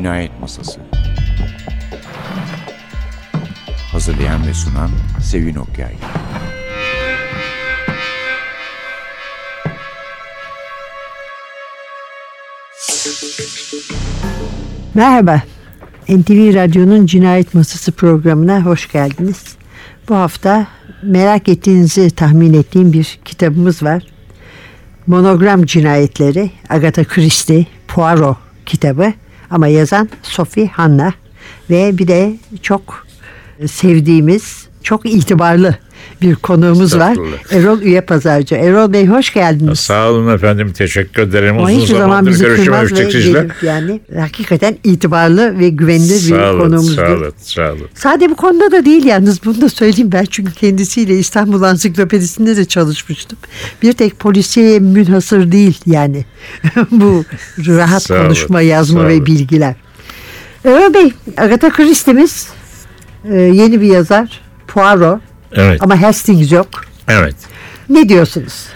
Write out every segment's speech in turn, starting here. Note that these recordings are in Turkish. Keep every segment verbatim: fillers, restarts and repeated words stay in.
Cinayet Masası. Hazırlayan ve sunan Sevin Okyay. Merhaba, N T V Radyo'nun Cinayet Masası programına hoş geldiniz. Bu hafta merak ettiğinizi tahmin ettiğim bir kitabımız var. Monogram Cinayetleri, Agatha Christie, Poirot kitabı ama yazan Sophie Hannah ve bir de çok sevdiğimiz, çok itibarlı bir konuğumuz var. Erol Üyepazarcı. Erol Bey hoş geldiniz. Sağ olun efendim. Teşekkür ederim. Ama uzun zamandır görüşmemiştik sizle. Yani hakikaten itibarlı ve güvenilir sağ bir olun, konuğumuz. Sağ olun. Sağ olun. Sadece bu konuda da değil yalnız. Bunu da söyleyeyim. Ben çünkü kendisiyle İstanbul Ansiklopedisi'nde de çalışmıştım. Bir tek polisiye münhasır değil yani. Bu rahat konuşma, olun, yazma ve olun. bilgiler. Erol Bey, Agatha Christie'miz ee, yeni bir yazar. Poirot. Evet. Ama Hastings yok. Evet. Ne diyorsunuz?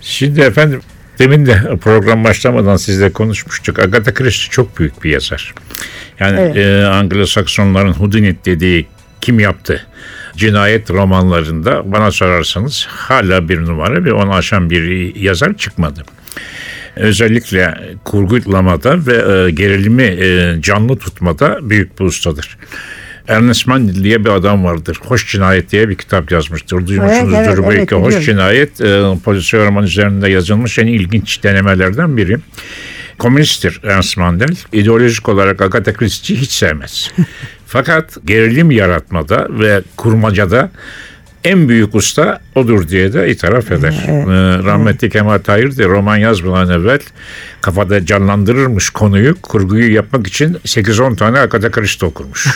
Şimdi efendim demin de program başlamadan sizle konuşmuştuk. Agatha Christie çok büyük bir yazar. Yani evet. e, Anglo-Saksonların Houdinit dediği kim yaptı cinayet romanlarında bana sorarsanız hala bir numara ve onu aşan bir yazar çıkmadı. Özellikle kurgulamada ve e, gerilimi e, canlı tutmada büyük bir ustadır. Ernest Mann diye bir adam vardır. Hoş Cinayet diye bir kitap yazmıştır. Duymuşsunuzdur evet, evet, belki. Evet, Hoş Cinayet e, polisiye roman üzerinde yazılmış en ilginç denemelerden biri. Komünisttir Ernst Mandel. İdeolojik olarak Agatha Christie hiç sevmez. Fakat gerilim yaratmada ve kurmacada en büyük usta odur diye de itiraf eder. Evet, ee, rahmetli evet. Kemal Tahir de roman yazmadan evvel kafada canlandırırmış konuyu, kurguyu yapmak için sekiz on tane Agatha Christie okurmuş.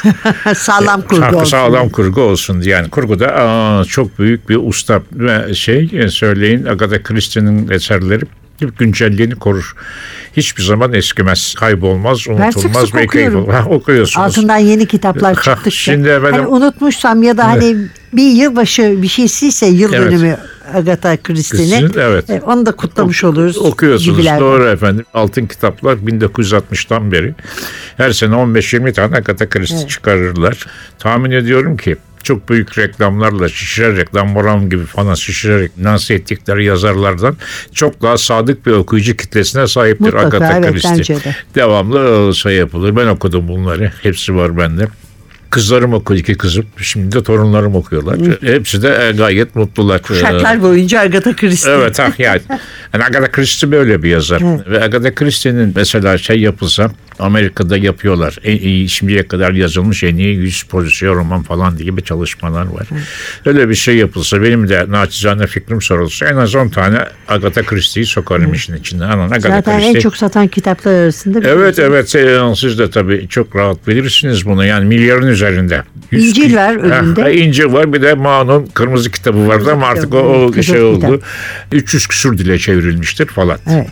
sağlam kurgu Sa- olsun. Sağlam kurgu olsun diye. Yani kurguda aa, çok büyük bir usta ve şey söyleyin Agatha Christie'nin eserleri güncelliğini korur. Hiçbir zaman eskimez, kaybolmaz, unutulmaz ve kaybolmaz. Okuyorsunuz. Altından yeni kitaplar çıktıkça. Şimdi efendim, hani unutmuşsam ya da hani evet. bir yılbaşı bir şeysiyse yıl evet. dönümü Agatha Christie'nin evet. onu da kutlamış oluruz. Okuyorsunuz gibilerden. Doğru efendim. Altın kitaplar bin dokuz yüz altmıştan beri her sene on beş yirmi tane Agatha Christie evet. çıkarırlar. Tahmin ediyorum ki çok büyük reklamlarla şişirerek, Dan Moran gibi falan şişirerek lanse ettikleri yazarlardan çok daha sadık bir okuyucu kitlesine sahiptir mutlaka, Agatha Christie. Evet, devamlı şey yapılır. Ben okudum bunları. Hepsi var bende. Kızlarım okuyor, iki kızım. Şimdi de torunlarım okuyorlar. Hı. Hepsi de gayet mutlular. Kuşaklar boyunca Agatha Christie. Evet. Ha, yani. yani Agatha Christie böyle bir yazar. Hı. Ve Agatha Christie'nin mesela şey yapılsa Amerika'da yapıyorlar. En iyi, şimdiye kadar yazılmış en iyi yüz pozisyon roman falan diye bir çalışmalar var. Hı. Öyle bir şey yapılsa benim de naçizane fikrim sorulsa en az on tane Agatha Christie'yi sokarım Hı. işin içine. Anan, Agatha Zaten Christie. En çok satan kitaplar arasında. Evet evet. Siz de tabii çok rahat bilirsiniz bunu. Yani milyarın üzerinde. İncil var önünde. Ha, İncil var bir de Manun Kırmızı Kitabı vardı Kırmızı ama artık kitabı, o, o şey oldu. Kitap. üç yüz küsur dile çevrilmiştir falan. Evet.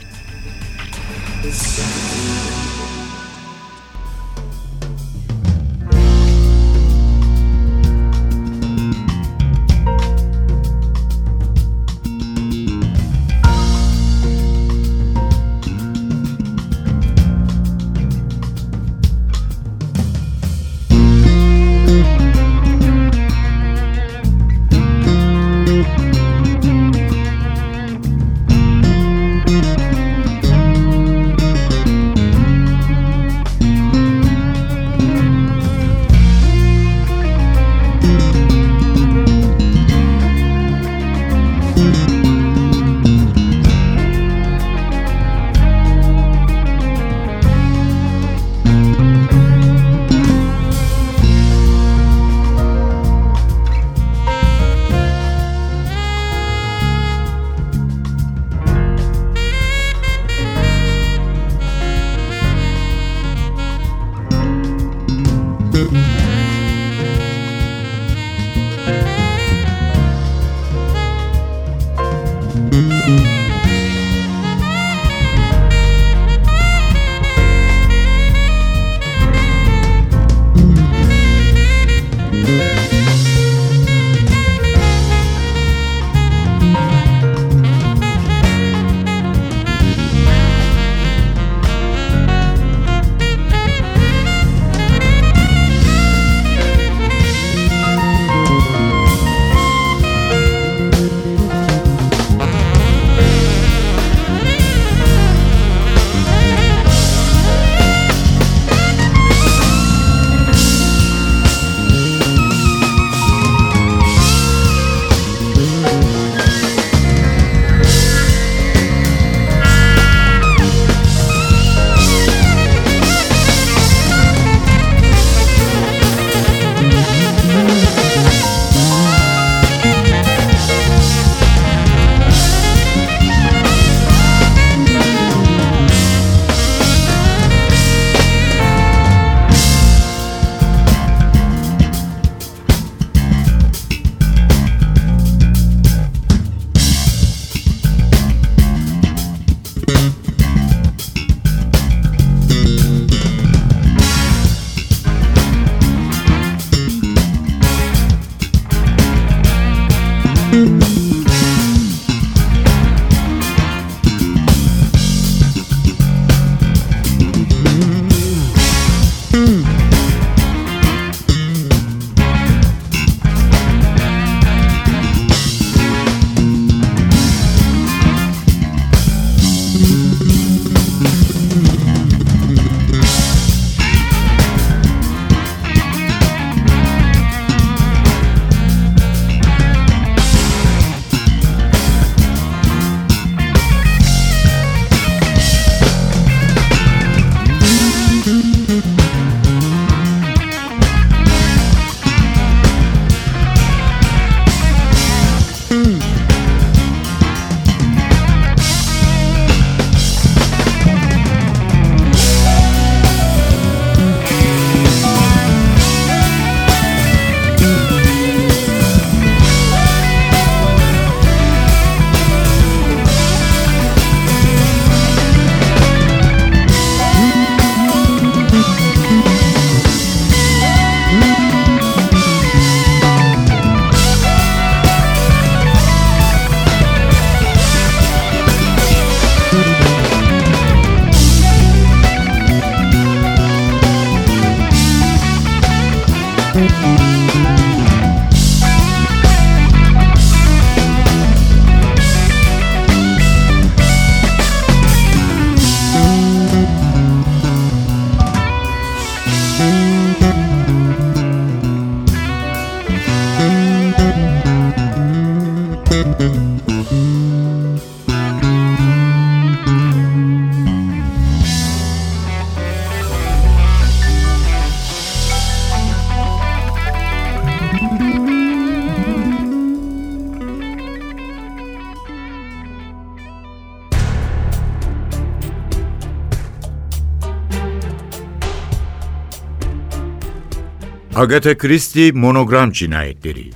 Agatha Christie Monogram Cinayetleri.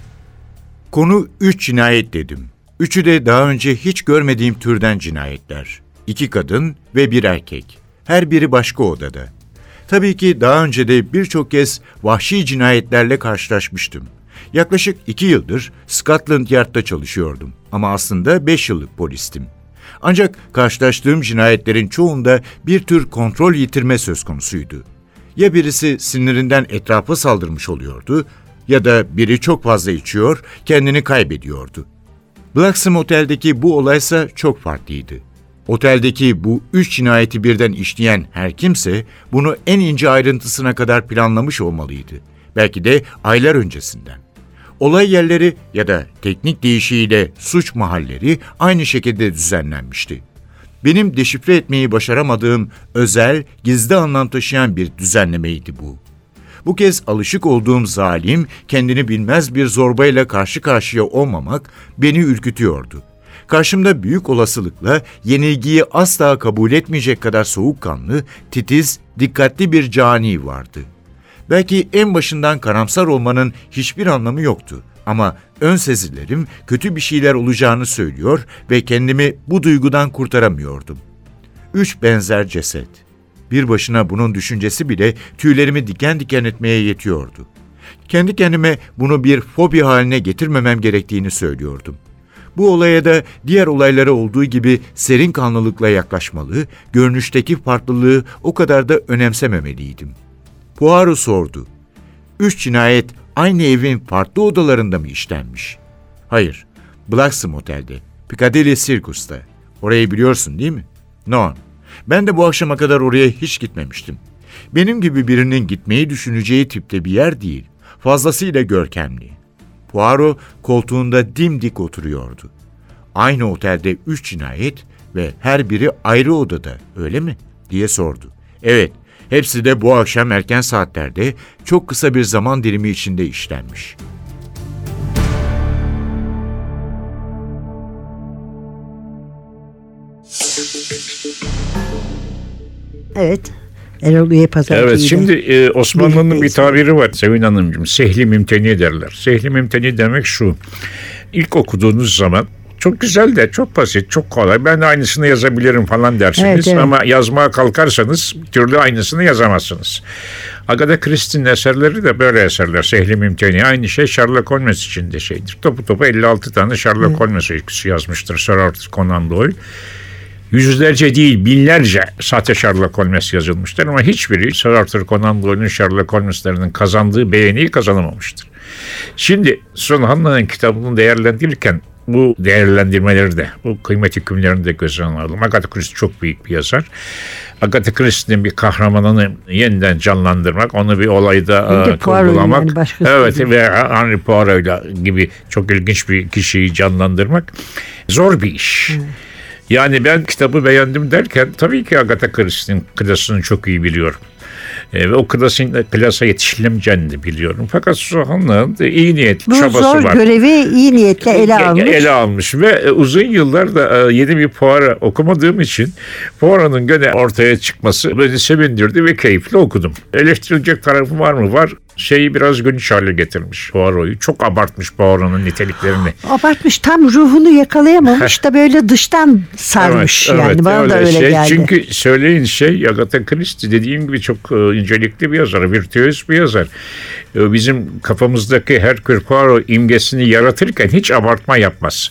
Konu üç cinayet dedim. Üçü de daha önce hiç görmediğim türden cinayetler. İki kadın ve bir erkek. Her biri başka odada. Tabii ki daha önce de birçok kez vahşi cinayetlerle karşılaşmıştım. Yaklaşık iki yıldır Scotland Yard'da çalışıyordum. Ama aslında beş yıllık polistim. Ancak karşılaştığım cinayetlerin çoğunda bir tür kontrol yitirme söz konusuydu. Ya birisi sinirinden etrafa saldırmış oluyordu ya da biri çok fazla içiyor, kendini kaybediyordu. Bloxham Otel'deki bu olaysa çok farklıydı. Oteldeki bu üç cinayeti birden işleyen her kimse bunu en ince ayrıntısına kadar planlamış olmalıydı. Belki de aylar öncesinden. Olay yerleri ya da teknik deyişiyle suç mahalleri aynı şekilde düzenlenmişti. Benim deşifre etmeyi başaramadığım özel, gizli anlam taşıyan bir düzenlemeydi bu. Bu kez alışık olduğum zalim, kendini bilmez bir zorbayla karşı karşıya olmamak beni ürkütüyordu. Karşımda büyük olasılıkla yenilgiyi asla kabul etmeyecek kadar soğukkanlı, titiz, dikkatli bir cani vardı. Belki en başından karamsar olmanın hiçbir anlamı yoktu. Ama ön sezilerim kötü bir şeyler olacağını söylüyor ve kendimi bu duygudan kurtaramıyordum. Üç benzer ceset. Bir başına bunun düşüncesi bile tüylerimi diken diken etmeye yetiyordu. Kendi kendime bunu bir fobi haline getirmemem gerektiğini söylüyordum. Bu olaya da diğer olaylara olduğu gibi serin kanlılıkla yaklaşmalı, görünüşteki farklılığı o kadar da önemsememeliydim. Poirot sordu. Üç cinayet aynı evin farklı odalarında mı işlenmiş? Hayır, Bloxham Otel'de, Piccadilly Circus'ta. Orayı biliyorsun değil mi? No, ben de bu akşama kadar oraya hiç gitmemiştim. Benim gibi birinin gitmeyi düşüneceği tipte bir yer değil, fazlasıyla görkemli. Poirot koltuğunda dimdik oturuyordu. Aynı otelde üç cinayet ve her biri ayrı odada, öyle mi? diye sordu. Evet. Hepsi de bu akşam erken saatlerde çok kısa bir zaman dilimi içinde işlenmiş. Evet, Erol Üye Pazartesi. Evet, şimdi e, Osmanlı'nın bir tabiri var Sevin Hanımcığım. Sehli mümteni derler. Sehli mümteni demek şu. İlk okuduğunuz zaman çok güzel de çok basit, çok kolay. Ben de aynısını yazabilirim falan dersiniz. Evet, evet. Ama yazmaya kalkarsanız bir türlü aynısını yazamazsınız. Agatha Christie'nin eserleri de böyle eserler. Sehli mümteni. Aynı şey Sherlock Holmes için de şeydir. Topu topu elli altı tane Sherlock Holmes öyküsü yazmıştır Sir Arthur Conan Doyle. Yüzlerce değil binlerce sahte Sherlock Holmes yazılmıştır ama hiçbiri Sir Arthur Conan Doyle'nin Sherlock Holmes'lerinin kazandığı beğeniyi kazanamamıştır. Şimdi Sonhan'ın kitabını değerlendirirken bu değerlendirmeleri de, bu kıymet hükümlerini de göz önüne alalım. Agatha Christie çok büyük bir yazar. Agatha Christie'nin bir kahramanını yeniden canlandırmak, onu bir olayda uh, kurgulamak. Yani evet gibi. Ve Henry Poirot gibi çok ilginç bir kişiyi canlandırmak zor bir iş. Evet. Yani ben kitabı beğendim derken tabii ki Agatha Christie'nin klasını çok iyi biliyorum. E, ve o klasın, klasa yetişilemeyeceğini biliyorum. Fakat Suhan'ın iyi niyetli bu çabası var. Bu zor görevi iyi niyetle ele almış. Ele almış ve e, uzun yıllar da e, yeni bir Poirot okumadığım için Poirot'un gene ortaya çıkması beni sevindirdi ve keyifli okudum. Eleştirilecek tarafı var mı? Var. Şeyi biraz gönüş hale getirmiş Poirot'u. Çok abartmış Poirot'un niteliklerini. Abartmış, tam ruhunu yakalayamamış da böyle dıştan sarmış. Evet, yani evet, bana öyle da öyle şey, geldi. Çünkü söyleyin şey Agatha Christie dediğim gibi çok incelikli bir yazar, virtüöz bir yazar. Bizim kafamızdaki Herkül Poirot imgesini yaratırken hiç abartma yapmaz.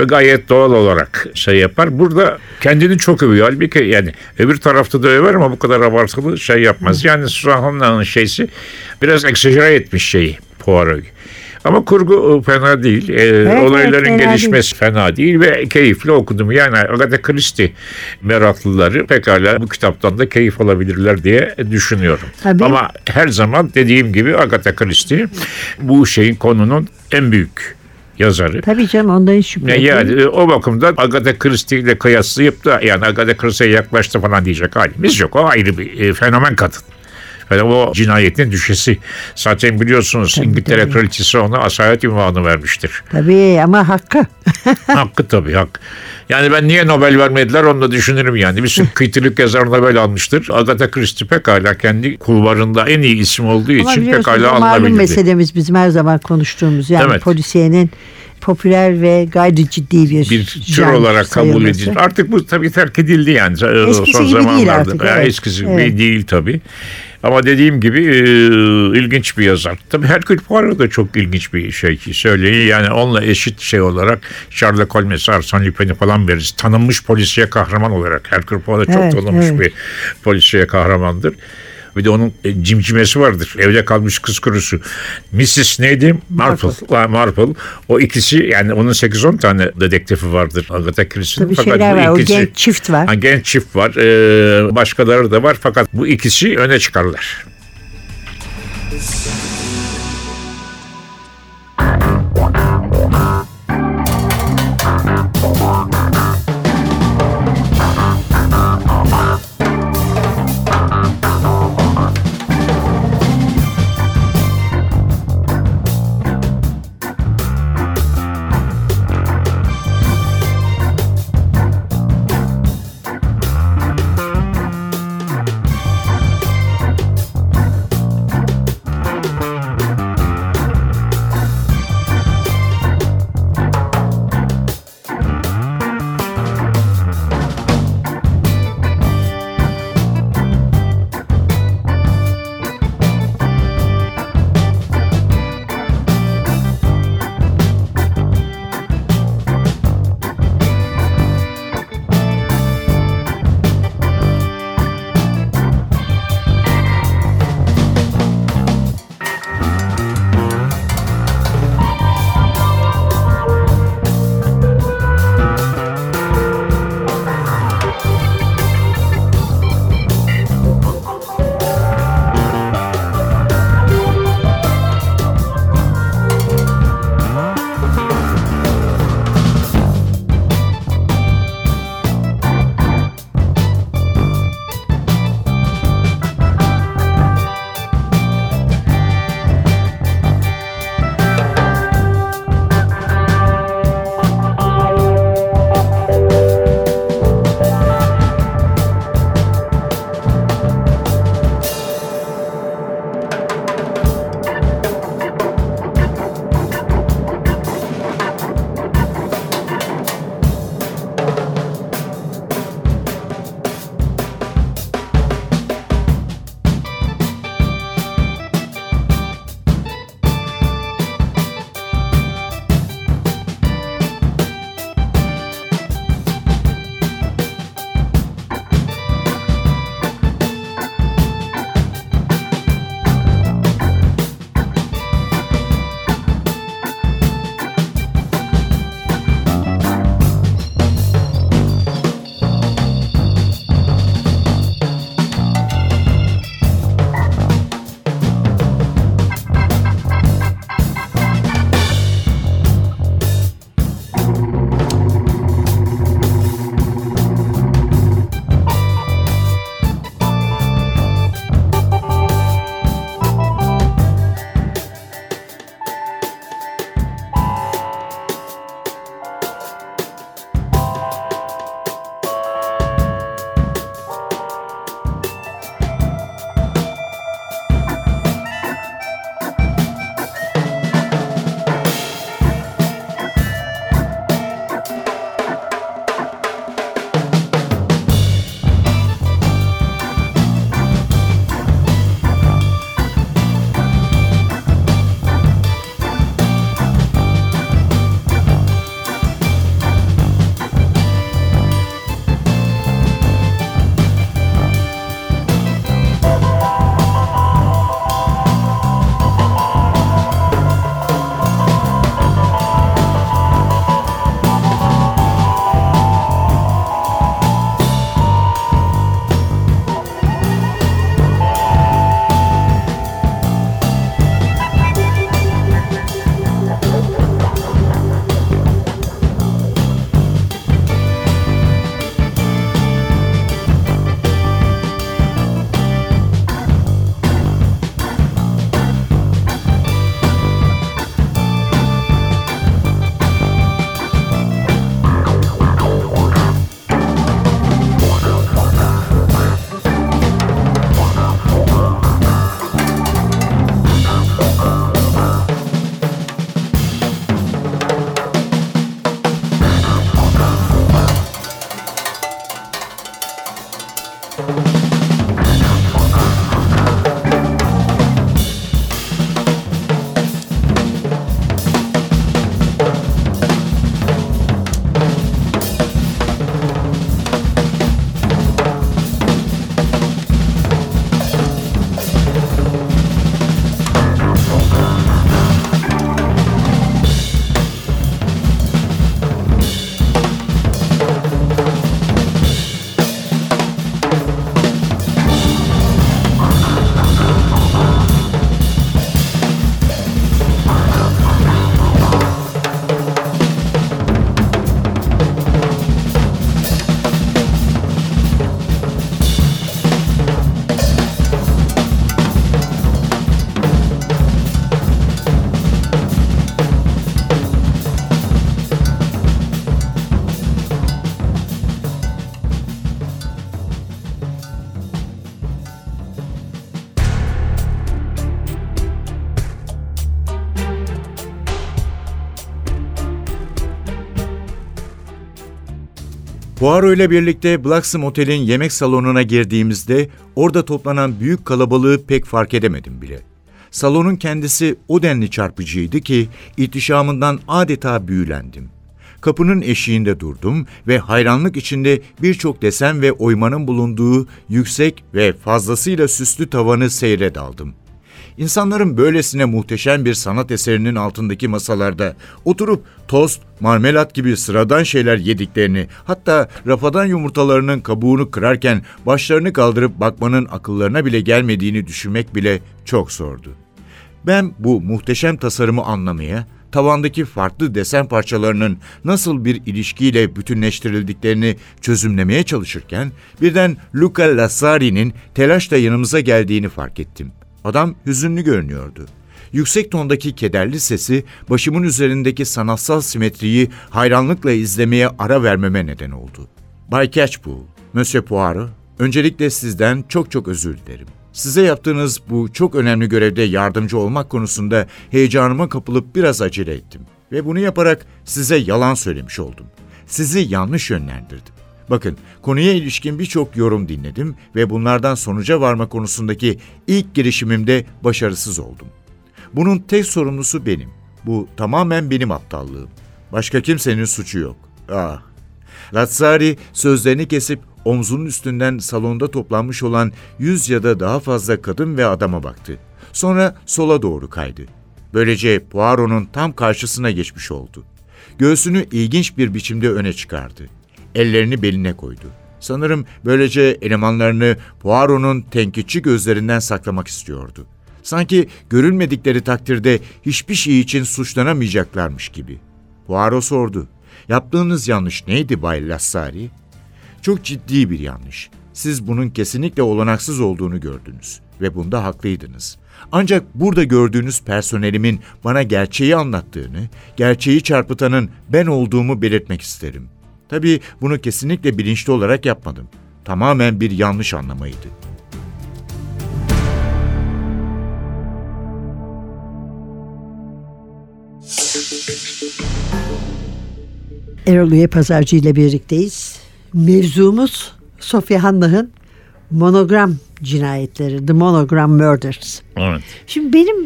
Ve gayet doğal olarak şey yapar. Burada kendini çok övüyor. Halbuki yani öbür tarafta da över ama bu kadar abartılı şey yapmaz. Yani Susana'nın şeysi biraz eksajere etmiş şeyi Poirot'u. Ama kurgu fena değil. Ee, evet, olayların evet, gelişmesi fena değil. fena değil ve keyifli okudum. Yani Agatha Christie meraklıları pekala bu kitaptan da keyif alabilirler diye düşünüyorum. Tabii. Ama her zaman dediğim gibi Agatha Christie bu şeyin konunun en büyük yazarı. Tabii canım, ondan hiç şüphe yok. Yani o bakımdan Agatha Christie ile kıyaslayıp da yani Agatha Christie'ye yaklaştı falan diyecek halimiz yok. O ayrı bir fenomen kadın. Yani o cinayetin düşesi. Zaten biliyorsunuz tabii, İngiltere tabii. Kraliçesi ona asalet ünvanı vermiştir. Tabii ama hakkı. Hakkı tabii, hakkı. Yani ben niye Nobel vermediler onu da düşünürüm yani. Bir sürü kıytırlık yazar Nobel almıştır. Agatha Christie pekala kendi kulvarında en iyi isim olduğu ama için pekala alınabilirdi. Ama malum meselemiz bizim her zaman konuştuğumuz yani evet. polisiyenin popüler ve gayri ciddi bir bir tür olarak kabul edilir. Artık bu tabii terk edildi yani. Eskisi son gibi zamanlarda. Değil artık. Evet. Eskisi evet. gibi değil tabii. Ama dediğim gibi e, ilginç bir yazar. Tabii Hercule Poirot da çok ilginç bir şey ki söyleyin. Yani onunla eşit şey olarak Sherlock Holmes'i, Arsène Lupin'i falan veririz. Tanınmış polisiye kahraman olarak. Hercule Poirot çok evet, tanınmış evet. bir polisiye kahramandır. Bir de onun cimcimesi vardır. Evde kalmış kız kurusu. Missus neydi? Marple. Marple. Marple. O ikisi yani onun sekiz on tane dedektifi vardır Agatha Christie'nin. Tabii şeyler var. Ikisi, o genç çift var. Yani genç çift var. Ee, başkaları da var. Fakat bu ikisi öne çıkarlar. Thank you. Poirot ile birlikte Bloxham Otel'in yemek salonuna girdiğimizde orada toplanan büyük kalabalığı pek fark edemedim bile. Salonun kendisi o denli çarpıcıydı ki ihtişamından adeta büyülendim. Kapının eşiğinde durdum ve hayranlık içinde birçok desen ve oymanın bulunduğu yüksek ve fazlasıyla süslü tavanı seyre daldım. İnsanların böylesine muhteşem bir sanat eserinin altındaki masalarda oturup tost, marmelat gibi sıradan şeyler yediklerini, hatta rafadan yumurtalarının kabuğunu kırarken başlarını kaldırıp bakmanın akıllarına bile gelmediğini düşünmek bile çok zordu. Ben bu muhteşem tasarımı anlamaya, tavandaki farklı desen parçalarının nasıl bir ilişkiyle bütünleştirildiklerini çözümlemeye çalışırken birden Luca Lazzari'nin telaşla yanımıza geldiğini fark ettim. Adam hüzünlü görünüyordu. Yüksek tondaki kederli sesi başımın üzerindeki sanatsal simetriyi hayranlıkla izlemeye ara vermeme neden oldu. Bay Catchpool, Monsieur Poirot, öncelikle sizden çok çok özür dilerim. Size yaptığınız bu çok önemli görevde yardımcı olmak konusunda heyecanıma kapılıp biraz acele ettim. Ve bunu yaparak size yalan söylemiş oldum. Sizi yanlış yönlendirdim. Bakın, konuya ilişkin birçok yorum dinledim ve bunlardan sonuca varma konusundaki ilk girişimimde başarısız oldum. Bunun tek sorumlusu benim. Bu tamamen benim aptallığım. Başka kimsenin suçu yok. Ah! Lazzari sözlerini kesip omzunun üstünden salonda toplanmış olan yüz ya da daha fazla kadın ve adama baktı. Sonra sola doğru kaydı. Böylece Poirot'un tam karşısına geçmiş oldu. Göğsünü ilginç bir biçimde öne çıkardı. Ellerini beline koydu. Sanırım böylece elemanlarını Poirot'un tenkitçi gözlerinden saklamak istiyordu. Sanki görülmedikleri takdirde hiçbir şey için suçlanamayacaklarmış gibi. Poirot sordu. Yaptığınız yanlış neydi Bay Lazzari? Çok ciddi bir yanlış. Siz bunun kesinlikle olanaksız olduğunu gördünüz ve bunda haklıydınız. Ancak burada gördüğünüz personelimin bana gerçeği anlattığını, gerçeği çarpıtanın ben olduğumu belirtmek isterim. Tabii bunu kesinlikle bilinçli olarak yapmadım. Tamamen bir yanlış anlamaydı. Erol Üye Pazarcı ile birlikteyiz. Mevzumuz Sofya Hannah'ın Monogram cinayetleri, The Monogram Murders. Evet. Şimdi benim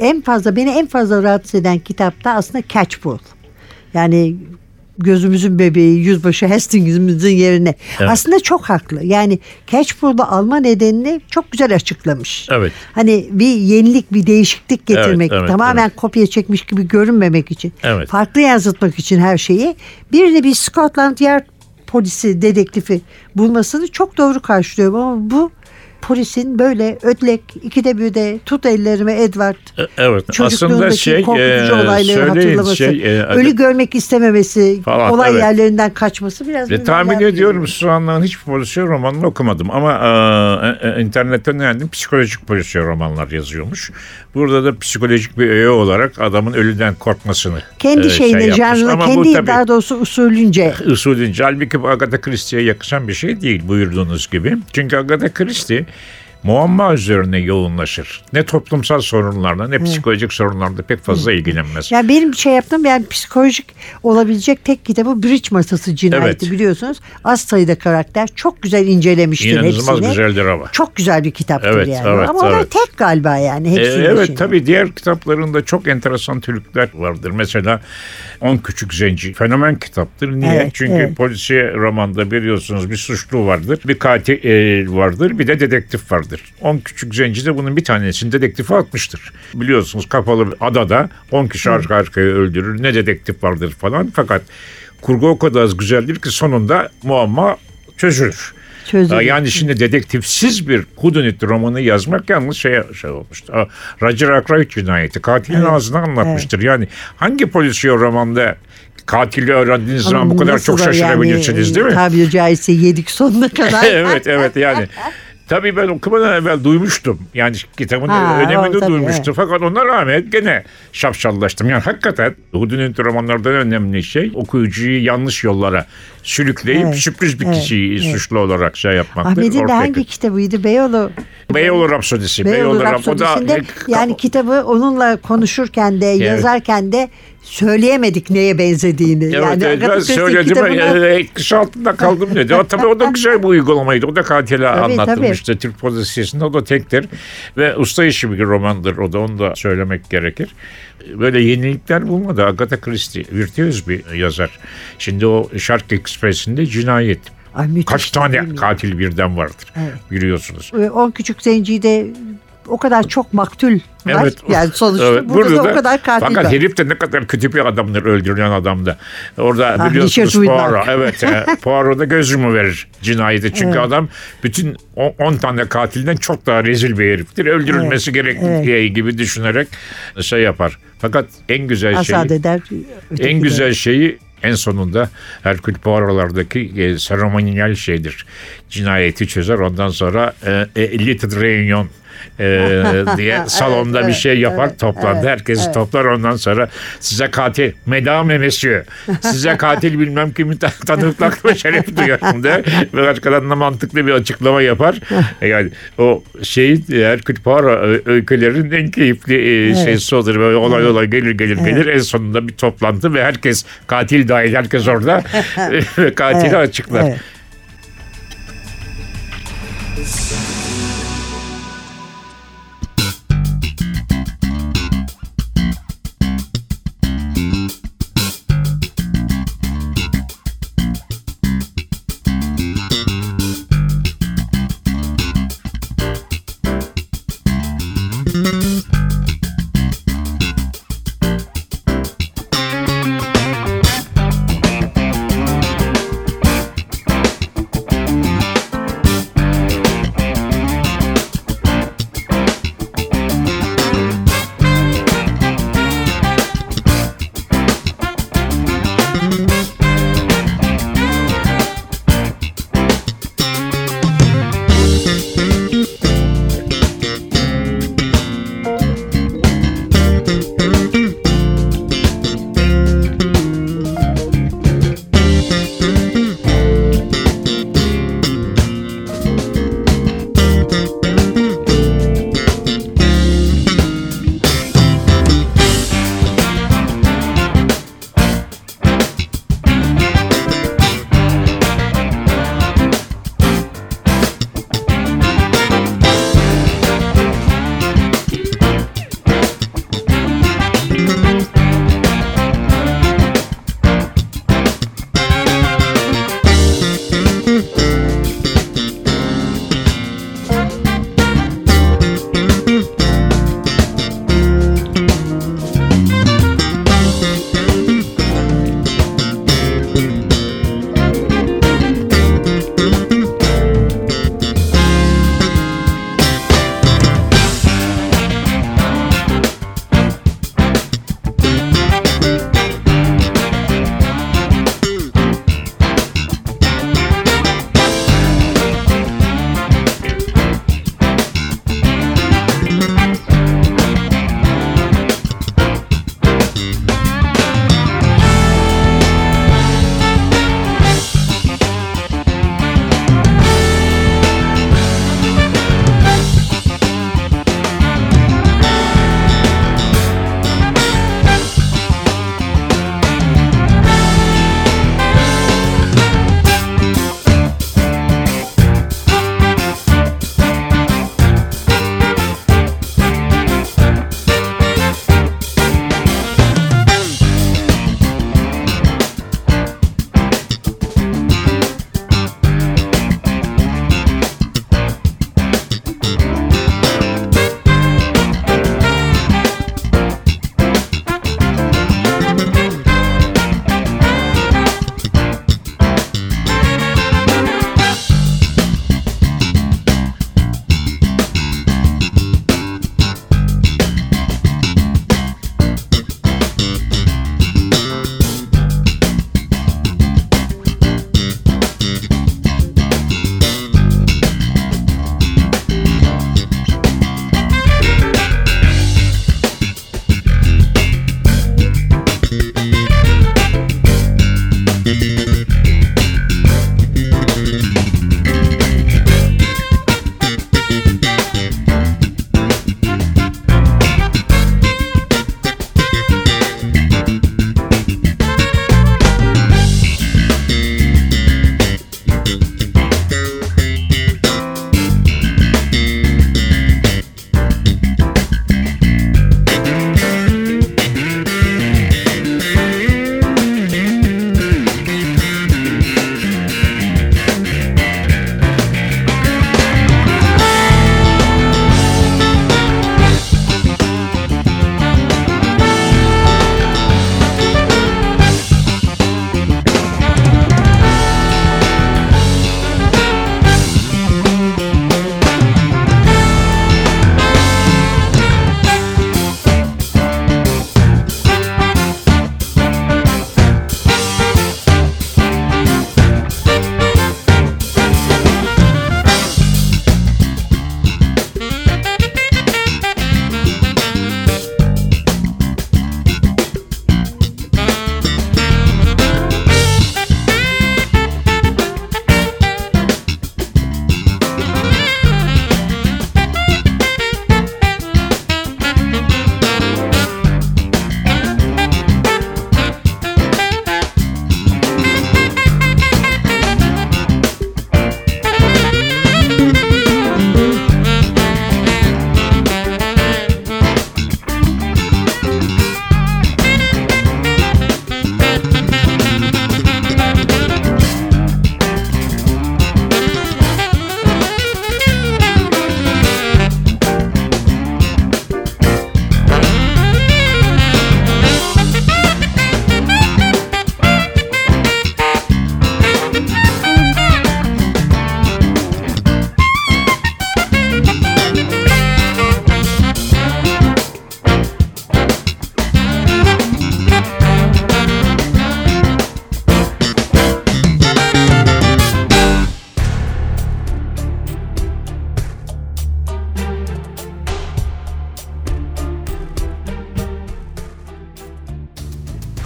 en fazla beni en fazla rahatsız eden kitapta aslında Catchpool. Yani gözümüzün bebeği, yüzbaşı Hastings'imizin yerine. Evet. Aslında çok haklı. Yani Catchpool'u alma nedenini çok güzel açıklamış. Evet. Hani bir yenilik, bir değişiklik getirmek, evet, evet, tamamen evet. kopya çekmiş gibi görünmemek için, evet. farklı yansıtmak için her şeyi. Bir de bir Scotland Yard polisi, dedektifi bulmasını çok doğru karşılıyorum ama bu polisin böyle ödlek, ikide bir de tut ellerime Edward. Evet. Çocukluğundaki şey, korkutucu e, olayları hatırlaması. Şey, e, ölü görmek istememesi, falan, olay evet. yerlerinden kaçması biraz. E, tahmin ediyorum şu andan hiçbir polisiye romanını okumadım ama e, e, internetten öğrendim psikolojik polisiye romanlar yazıyormuş. Burada da psikolojik bir öğe olarak adamın ölüden korkmasını. Kendi e, şeyine, şey janrına, kendi tabii, daha doğrusu usulünce. Usulünce. Halbuki bu Agatha Christie'ye yakışan bir şey değil buyurduğunuz gibi. Çünkü Agatha Christie muamma üzerine yoğunlaşır. Ne toplumsal sorunlarla ne psikolojik sorunlarla pek fazla ilgilenmez. Yani benim bir şey yaptım. Yani psikolojik olabilecek tek kitabı Bridge Masası cinayeti, evet. biliyorsunuz. Az sayıda karakter. Çok güzel incelemiştir İnanılmaz hepsini. İnanılmaz güzeldir ama. Çok güzel bir kitaptır evet, yani. Evet, ama evet. onlar tek galiba yani. Hepsi ee, evet tabii diğer kitaplarında çok enteresan türlükler vardır. Mesela On Küçük Zenci fenomen kitaptır. Niye? Evet, Çünkü evet. polisiye romanda biliyorsunuz bir suçlu vardır. Bir katil e, vardır. Bir de dedektif vardır. on Küçük Zenci de bunun bir tanesini dedektife atmıştır. Biliyorsunuz kapalı adada on kişi arka arkaya öldürür. Ne dedektif vardır falan. Fakat kurgu o kadar az güzeldir ki sonunda muamma çözülür. Çözülür. Yani şimdi dedektifsiz bir Houdanet romanı yazmak yalnız şey, şey olmuştu. Roger Ackroyd cinayeti katilin evet. ağzına anlatmıştır. Evet. Yani hangi polisiye romanda katili öğrendiğiniz Ama zaman bu kadar çok şaşırabilirsiniz yani, değil mi? Tabiri caizse yedik sonuna kadar. evet evet yani. Tabii ben okumadan evvel duymuştum. Yani kitabın ha, önemini o, tabii, duymuştum. Evet. Fakat ona rağmen gene şapşallaştım. Yani hakikaten Houdanet romanlardan önemli şey okuyucuyu yanlış yollara sürükleyip evet, sürpriz bir evet, kişiyi evet. suçlu olarak şey yapmaktır. Ahmet'in de hangi kitabıydı? Beyoğlu. Beyoğlu Rapsodisi. Beyoğlu Rapsodisi'nde Beyoğlu Rhapsodisi'nde, yani kitabı onunla konuşurken de evet. yazarken de Söyleyemedik neye benzediğini. Evet, yani evet, ben söyledim. Ekşi altında kaldım dedi. Tabii o da güzel bir uygulamaydı. O da Katile anlatılmıştı. Tabii. Türk Prozesiyesi'nde o da tektir. Ve usta işi bir romandır. O da onu da söylemek gerekir. Böyle yenilikler bulmadı. Agatha Christie virtüöz bir yazar. Şimdi o Shark Express'inde cinayet. Ay, kaç tane katil birden vardır. Evet. Biliyorsunuz. On Küçük Zenci'de o kadar çok maktul var. Evet. Yani sonuçta evet. burada, burada da o kadar katil fakat var. Fakat herif de ne kadar kötü bir adamdır, öldürülen adam da. Orada ah, biliyorsunuz Poirot. Evet. Poirot da gözümü verir cinayete. Çünkü evet. adam bütün on tane katilden çok daha rezil bir heriftir. Öldürülmesi evet. gerektiği evet. gibi düşünerek şey yapar. Fakat en güzel Asad şeyi eder, en güzel eder. şeyi en sonunda Herkül Poirot'lardaki e, seremonyal şeydir. Cinayeti çözer, ondan sonra e, e, Little Reunion e, diye salonda evet, bir şey yapar, evet, toplandı. Evet, herkesi evet. toplar, ondan sonra size katil, Madame Monsieur, size katil bilmem kimi tanıklakla şeref duyarım der. Ve arkadan da mantıklı bir açıklama yapar. Yani o şey Herkül Poirot öykülerin en keyifli e, evet. şeysi odur. Böyle olay olay gelir gelir evet. gelir. En sonunda bir toplantı ve herkes katil dahil herkes orada ve katili evet, açıklar. Evet.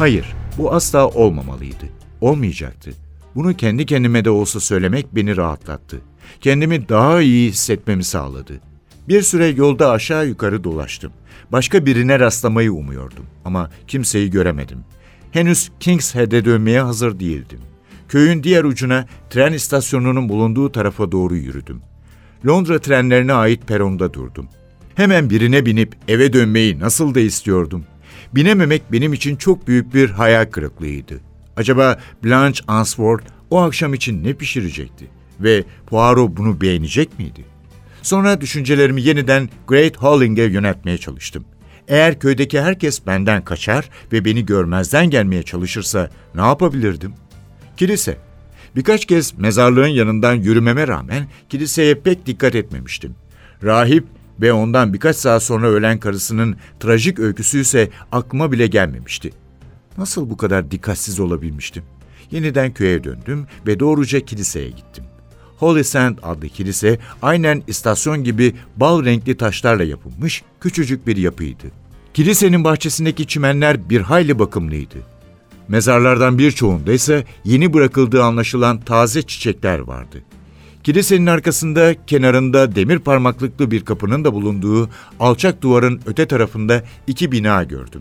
Hayır, bu asla olmamalıydı. Olmayacaktı. Bunu kendi kendime de olsa söylemek beni rahatlattı. Kendimi daha iyi hissetmemi sağladı. Bir süre yolda aşağı yukarı dolaştım. Başka birine rastlamayı umuyordum ama kimseyi göremedim. Henüz Kings Head'e dönmeye hazır değildim. Köyün diğer ucuna, tren istasyonunun bulunduğu tarafa doğru yürüdüm. Londra trenlerine ait peronda durdum. Hemen birine binip eve dönmeyi nasıl da istiyordum. Binememek benim için çok büyük bir hayal kırıklığıydı. Acaba Blanche Answorth o akşam için ne pişirecekti ve Poirot bunu beğenecek miydi? Sonra düşüncelerimi yeniden Great Holling'e yöneltmeye çalıştım. Eğer köydeki herkes benden kaçar ve beni görmezden gelmeye çalışırsa ne yapabilirdim? Kilise. Birkaç kez mezarlığın yanından yürümeme rağmen kiliseye pek dikkat etmemiştim. Rahip ve ondan birkaç saat sonra ölen karısının trajik öyküsü ise aklıma bile gelmemişti. Nasıl bu kadar dikkatsiz olabilmiştim? Yeniden köye döndüm ve doğruca kiliseye gittim. Holy Sand adlı kilise aynen istasyon gibi bal renkli taşlarla yapılmış küçücük bir yapıydı. Kilisenin bahçesindeki çimenler bir hayli bakımlıydı. Mezarlardan birçoğunda ise yeni bırakıldığı anlaşılan taze çiçekler vardı. Kilisenin arkasında, kenarında demir parmaklıklı bir kapının da bulunduğu alçak duvarın öte tarafında iki bina gördüm.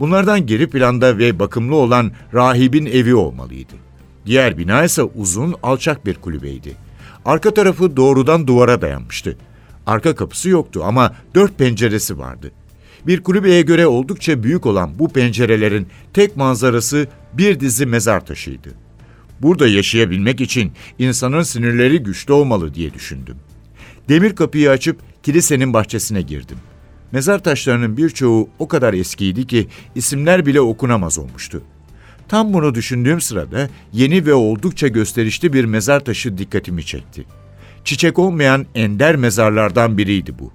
Bunlardan geri planda ve bakımlı olan rahibin evi olmalıydı. Diğer bina ise uzun, alçak bir kulübeydi. Arka tarafı doğrudan duvara dayanmıştı. Arka kapısı yoktu ama dört penceresi vardı. Bir kulübeye göre oldukça büyük olan bu pencerelerin tek manzarası bir dizi mezar taşıydı. Burada yaşayabilmek için insanın sinirleri güçlü olmalı diye düşündüm. Demir kapıyı açıp kilisenin bahçesine girdim. Mezar taşlarının birçoğu o kadar eskiydi ki isimler bile okunamaz olmuştu. Tam bunu düşündüğüm sırada yeni ve oldukça gösterişli bir mezar taşı dikkatimi çekti. Çiçek olmayan ender mezarlardan biriydi bu.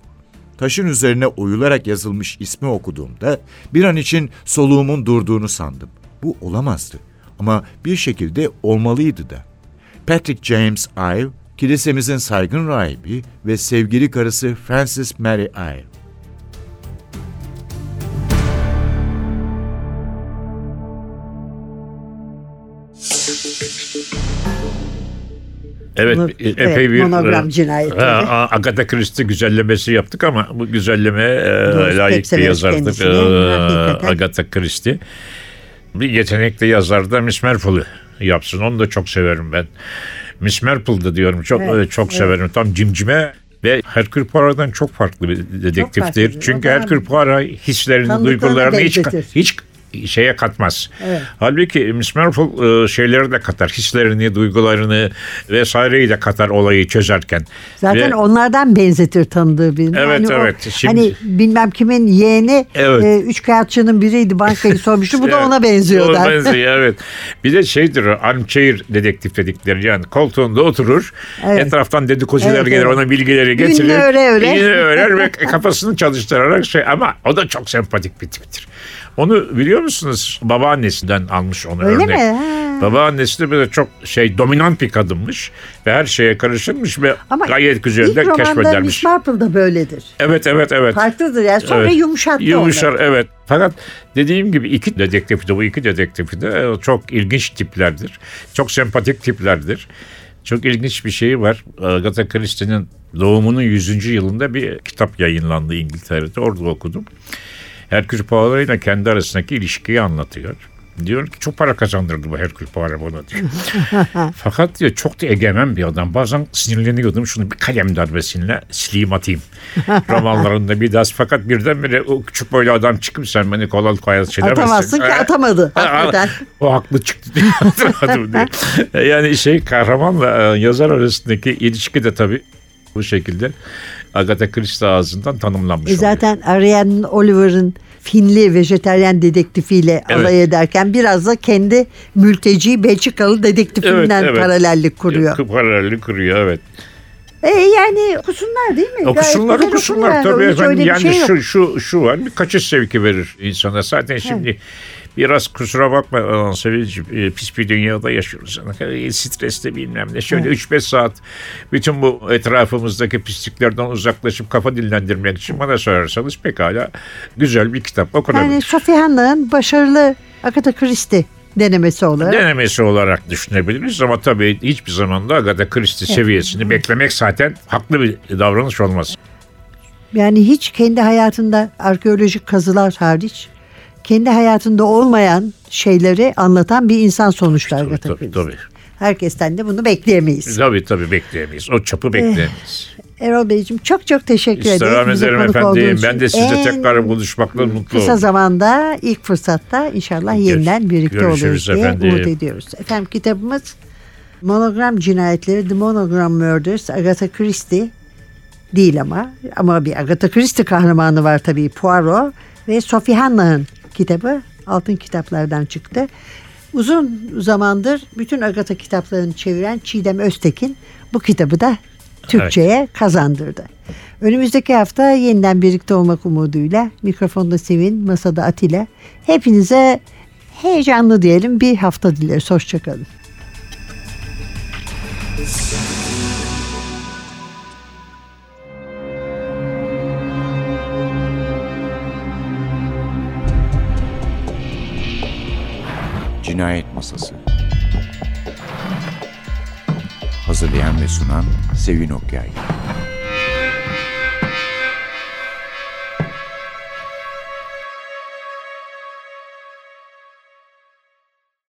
Taşın üzerine oyularak yazılmış ismi okuduğumda bir an için soluğumun durduğunu sandım. Bu olamazdı ama bir şekilde olmalıydı da. Patrick James Ive, kilisemizin saygın rahibi ve sevgili karısı Frances Mary Ive. Evet, Bunu, epey evet, bir monogram cinayeti. Ha, Agatha Christie güzellemesi yaptık ama bu güzellemeye e, layık bir yazardık. E, Agatha Christie. Bir yetenekli yazar da Miss Marple'ı yapsın. Onu da çok severim ben. Miss Marple'da diyorum. Çok evet, çok evet. severim. Tam cimcime ve Hercule Poirot'dan çok farklı bir dedektiftir. Farklı. Çünkü Hercule Poirot hislerini, tam duygularını hiç hiç şeye katmaz. Evet. Halbuki Miss Marple şeyleri de katar. Hislerini, duygularını vesaireyi de katar olayı çözerken. Zaten ve... onlardan benzetir tanıdığı birini. Evet yani evet. O, Şimdi... Hani bilmem kimin yeğeni evet. e, üç kağıtçının biriydi, bankayı sormuştu. Bu evet. da ona benziyor. Ona benziyor evet. Bir de şeydir o, armchair dedektif dedikleri. Yani koltuğunda oturur. Evet. Etraftan dedikodular evet, gelir. Evet. Ona bilgileri getirir. Gününü öre öre. Gününü örer ve kafasını çalıştırarak şey. Ama o da çok sempatik bir tiptir. Onu biliyor musunuz? Babaannesinden almış onu Öyle örnek. Öyle mi? Ha. Babaannesi de böyle çok şey dominant bir kadınmış ve her şeye karışırmış ve ama gayet güzel de keşfedermiş. İlk romanda Miss Marple da böyledir. Evet evet evet. Farklıdır yani sonra evet. yumuşattı Yumuşar onu. evet. Fakat dediğim gibi iki dedektifi de bu iki dedektifi de çok ilginç tiplerdir. Çok sempatik tiplerdir. Çok ilginç bir şey var. Agatha Christie'nin doğumunun yüzüncü yılında bir kitap yayınlandı İngiltere'de. Orada okudum. Hercule Poirot ile kendi arasındaki ilişkiyi anlatıyor. Diyor ki çok para kazandırdı bu Hercule Poirot bana diyor. Fakat diyor çok da egemen bir adam. Bazen sinirleniyordum. Şunu bir kalem darbesiyle sileyim atayım. Romanlarında bir das. Fakat birdenbire o küçük böyle adam çıkıp sen beni kolay kolay çelemezsin. Atamazsın ki atamadı. Hakikaten. O haklı çıktı diye hatırladım diyor. Yani şey kahramanla yazar arasındaki ilişki de tabii bu şekilde Agatha Christie ağzından tanımlanmış e zaten oluyor. Ariane Oliver'ın Finli vejetaryen dedektifiyle evet. alay ederken biraz da kendi mülteci Belçikalı dedektifinden evet, evet. paralellik kuruyor. Evet, paralellik kuruyor evet. E yani okusunlar değil mi? Okusunlar Gayet okusunlar tabii efendim. Yani şey şu, şu, şu var bir kaçış sevki verir insana. Zaten şimdi evet. biraz kusura bakma Sevil'ciğim pis bir dünyada yaşıyoruz. Stresle bilmem ne. Şöyle evet. üç beş saat bütün bu etrafımızdaki pisliklerden uzaklaşıp kafa dinlendirmek için bana sorarsanız pekala güzel bir kitap okunabilir. Yani Sophie Hannah'ın başarılı Agatha Christie denemesi olarak. Denemesi olarak düşünebiliriz ama tabii hiçbir zaman da Agatha Christie seviyesini evet. beklemek zaten haklı bir davranış olmaz. Yani hiç kendi hayatında arkeolojik kazılar hariç kendi hayatında olmayan şeyleri anlatan bir insan sonuçta tabii, Agatha Christie. Tabii, tabii. Herkesten de bunu bekleyemeyiz. Tabii tabii bekleyemeyiz. O çapı bekleyemeyiz. Eh, Erol Beyciğim çok çok teşekkür ederim. İstirham ederim efendim. Ben de size tekrar buluşmakla mutlu oldum. Kısa zamanda ilk fırsatta inşallah Gör, yeniden birlikte oluruz diye efendim. Umut ediyoruz. Efendim kitabımız Monogram Cinayetleri, The Monogram Murders, Agatha Christie değil ama. Ama bir Agatha Christie kahramanı var tabii, Poirot ve Sophie Hannah'ın kitabı Altın Kitaplardan çıktı. Uzun zamandır bütün Agatha kitaplarını çeviren Çiğdem Öztekin bu kitabı da Türkçe'ye evet. kazandırdı. Önümüzdeki hafta yeniden birlikte olmak umuduyla mikrofonda Sevin, masada Atilla. Hepinize heyecanlı diyelim bir hafta dileriz. Hoşçakalın. Cinayet Masası. Hazırlayan ve sunan Sevin Okyay.